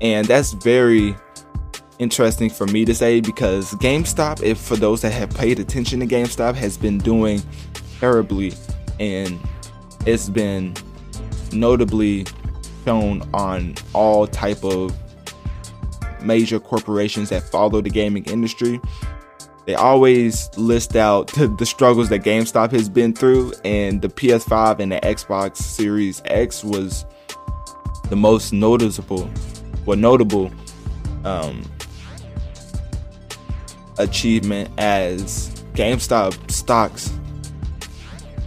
and that's very interesting for me to say because GameStop, if for those that have paid attention to GameStop, has been doing terribly, and it's been notably shown on all type of major corporations that follow the gaming industry. They always list out the struggles that GameStop has been through, and the PS5 and the Xbox Series X was the most notable achievement, as GameStop stocks,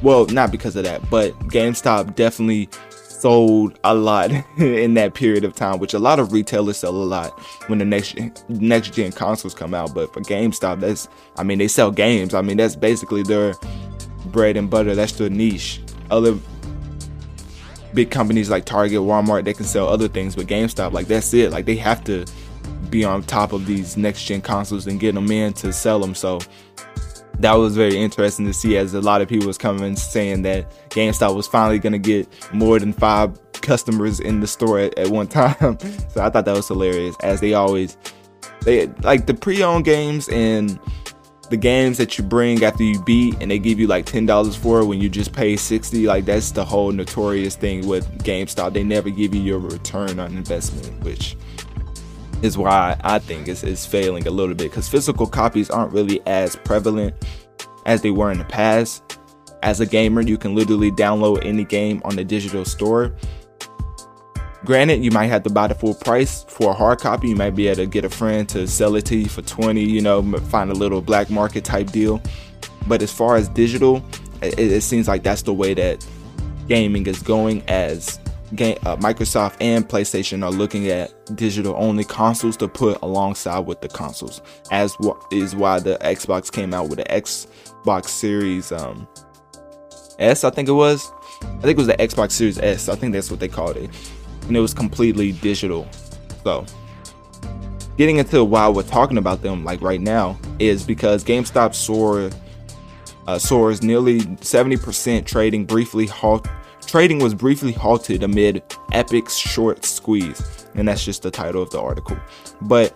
well, not because of that, but GameStop definitely sold a lot in that period of time, which a lot of retailers sell a lot when the next gen consoles come out. But for GameStop, they sell games. That's basically their bread and butter. That's their niche. Other big companies like Target, Walmart, they can sell other things, but GameStop, that's it. They have to be on top of these next gen consoles and get them in to sell them. So that was very interesting to see, as a lot of people was coming saying that GameStop was finally going to get more than 5 customers in the store at one time. So I thought that was hilarious, as they like the pre-owned games and the games that you bring after you beat, and they give you $10 for it when you just pay $60. That's the whole notorious thing with GameStop. They never give you your return on investment, which is why I think it's failing a little bit, because physical copies aren't really as prevalent as they were in the past. As a gamer, you can literally download any game on the digital store. Granted, you might have to buy the full price for a hard copy. You might be able to get a friend to sell it to you for $20, find a little black market type deal. But as far as digital, it seems like that's the way that gaming is going, as Microsoft and PlayStation are looking at digital-only consoles to put alongside with the consoles, is why the Xbox came out with the Xbox Series S. I think it was the Xbox Series S. I think that's what they called it, and it was completely digital. So, getting into why we're talking about them right now is because GameStop soars nearly 70%. Trading was briefly halted amid epic short squeeze, and that's just the title of the article. But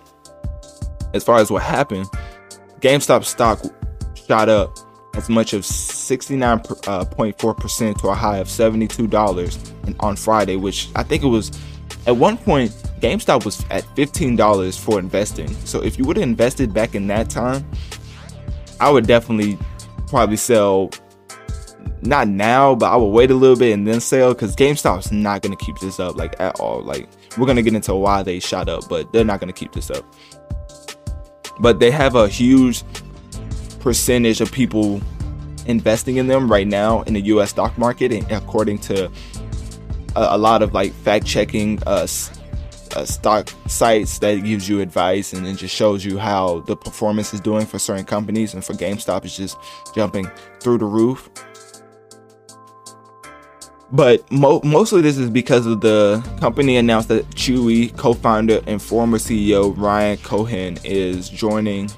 as far as what happened, GameStop stock shot up as much as 69.4% to a high of $72 on Friday, which I think it was at one point GameStop was at $15 for investing. So if you would have invested back in that time, I would definitely probably sell. Not now, but I will wait a little bit and then sell, because GameStop's not going to keep this up at all. We're going to get into why they shot up, but they're not going to keep this up. But they have a huge percentage of people investing in them right now in the U.S. stock market, and according to a lot of fact-checking stock sites that gives you advice, and it just shows you how the performance is doing for certain companies, and for GameStop it's just jumping through the roof. But mostly this is because of the company announced that Chewy co-founder and former CEO Ryan Cohen is joining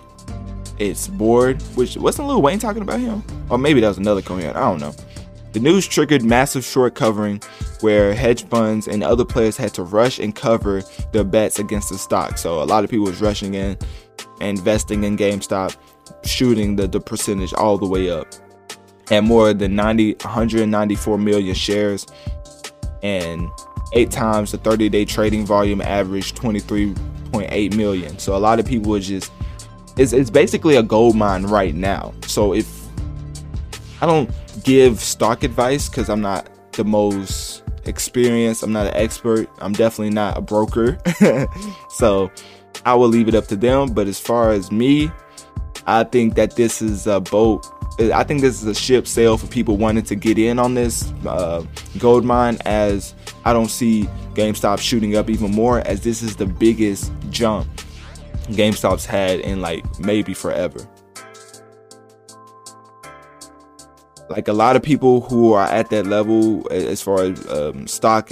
its board, which wasn't Lil Wayne talking about him? Or maybe that was another Cohen, I don't know. The news triggered massive short covering, where hedge funds and other players had to rush and cover their bets against the stock. So a lot of people was rushing in and investing in GameStop, shooting the percentage all the way up. At more than 194 million shares, and 8 times the 30-day trading volume averaged 23 2.8 million. So a lot of people are just, it's basically a gold mine right now. So if I don't give stock advice because I'm not the most experienced, I'm not an expert, I'm definitely not a broker. So I will leave it up to them. But as far as me, I think that this is a boat. I think this is a ship sail for people wanting to get in on this gold mine, as I don't see GameStop shooting up even more, as this is the biggest jump GameStop's had in like maybe forever. Like a lot of people who are at that level as far as stock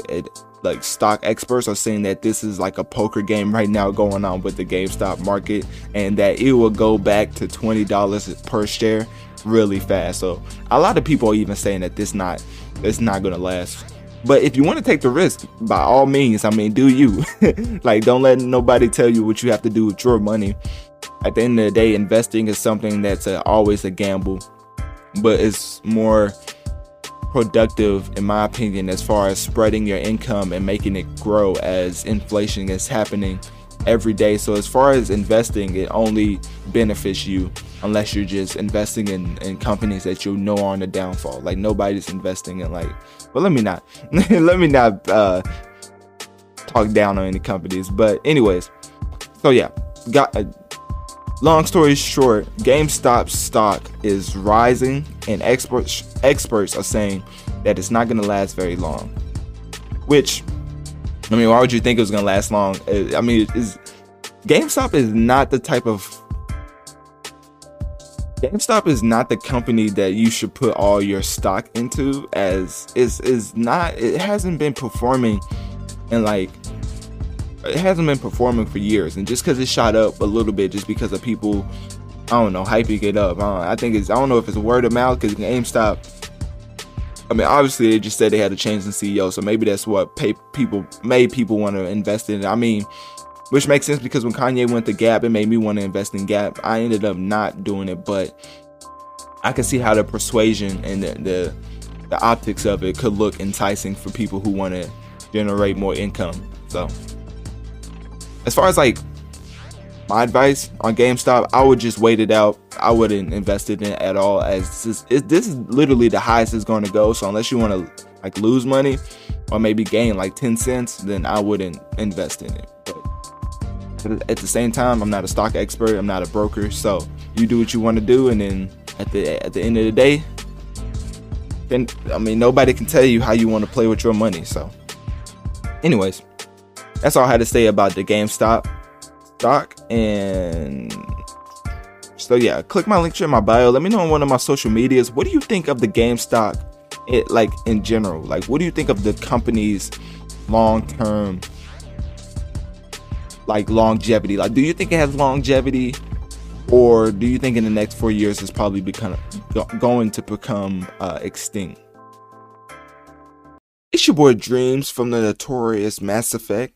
experts are saying that this is like a poker game right now going on with the GameStop market, and that it will go back to $20 per share really fast. So a lot of people are even saying that it's not gonna last. But if you want to take the risk, by all means, I mean, do you. Like, don't let nobody tell you what you have to do with your money. At the end of the day, investing is something that's always a gamble, but it's more productive, in my opinion, as far as spreading your income and making it grow, as inflation is happening every day. So as far as investing, it only benefits you unless you're just investing in companies that you know are on the downfall. Like, nobody's investing in let me not talk down on any companies. But anyways, so yeah, long story short, GameStop stock is rising, and experts are saying that it's not going to last very long. Which, I mean, why would you think it was going to last long? I mean, GameStop is not the company that you should put all your stock into, as it hasn't been performing it hasn't been performing for years, and just because it shot up a little bit, just because of people, I don't know, hyping it up. I don't know if it's word of mouth, because GameStop, I mean, obviously they just said they had a change in CEO, so maybe that's what made people want to invest in it. I mean, which makes sense, because when Kanye went to Gap, it made me want to invest in Gap. I ended up not doing it, but I could see how the persuasion and the optics of it could look enticing for people who want to generate more income. So as far as like my advice on GameStop, I would just wait it out. I wouldn't invest in it at all, as this is literally the highest it's going to go. So unless you want to like lose money or maybe gain like 10 cents, then I wouldn't invest in it. But at the same time, I'm not a stock expert. I'm not a broker. So you do what you want to do. And then at the end of the day, then, I mean, nobody can tell you how you want to play with your money. So anyways, that's all I had to say about the GameStop stock. And so yeah, click my link in my bio. Let me know on one of my social medias, what do you think of the GameStop in general? Like, what do you think of the company's long-term longevity? Like, do you think it has longevity, or do you think in the next 4 years it's probably going to become extinct? It's your boy Dreamz from the Notorious Mass Effect.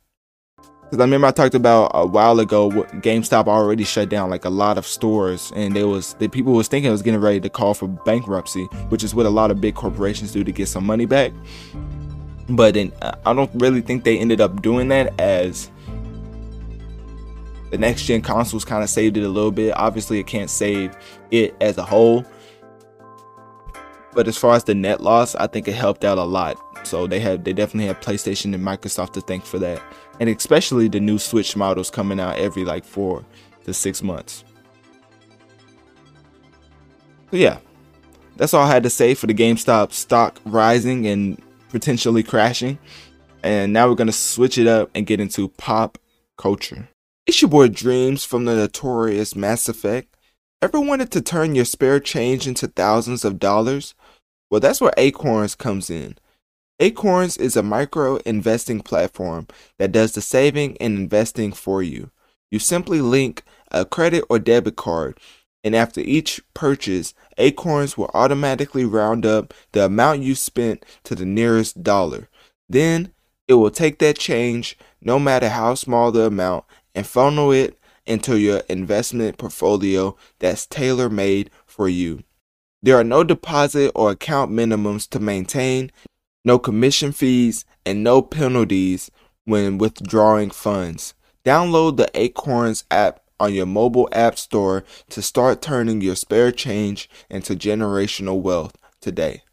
Because I remember I talked about a while ago, GameStop already shut down like a lot of stores, and the people was thinking it was getting ready to call for bankruptcy, which is what a lot of big corporations do to get some money back. But then I don't really think they ended up doing that, as the next gen consoles kind of saved it a little bit. Obviously, it can't save it as a whole, but as far as the net loss, I think it helped out a lot. So they definitely have PlayStation and Microsoft to thank for that, and especially the new Switch models coming out every 4 to 6 months. So yeah, that's all I had to say for the GameStop stock rising and potentially crashing. And now we're going to switch it up and get into pop culture. It's your boy Dreamz from the Notorious Mass Effect. Ever wanted to turn your spare change into thousands of dollars? Well, that's where Acorns comes in. Acorns is a micro-investing platform that does the saving and investing for you. You simply link a credit or debit card, and after each purchase, Acorns will automatically round up the amount you spent to the nearest dollar. Then, it will take that change, no matter how small the amount, and funnel it into your investment portfolio that's tailor-made for you. There are no deposit or account minimums to maintain, no commission fees, and no penalties when withdrawing funds. Download the Acorns app on your mobile app store to start turning your spare change into generational wealth today.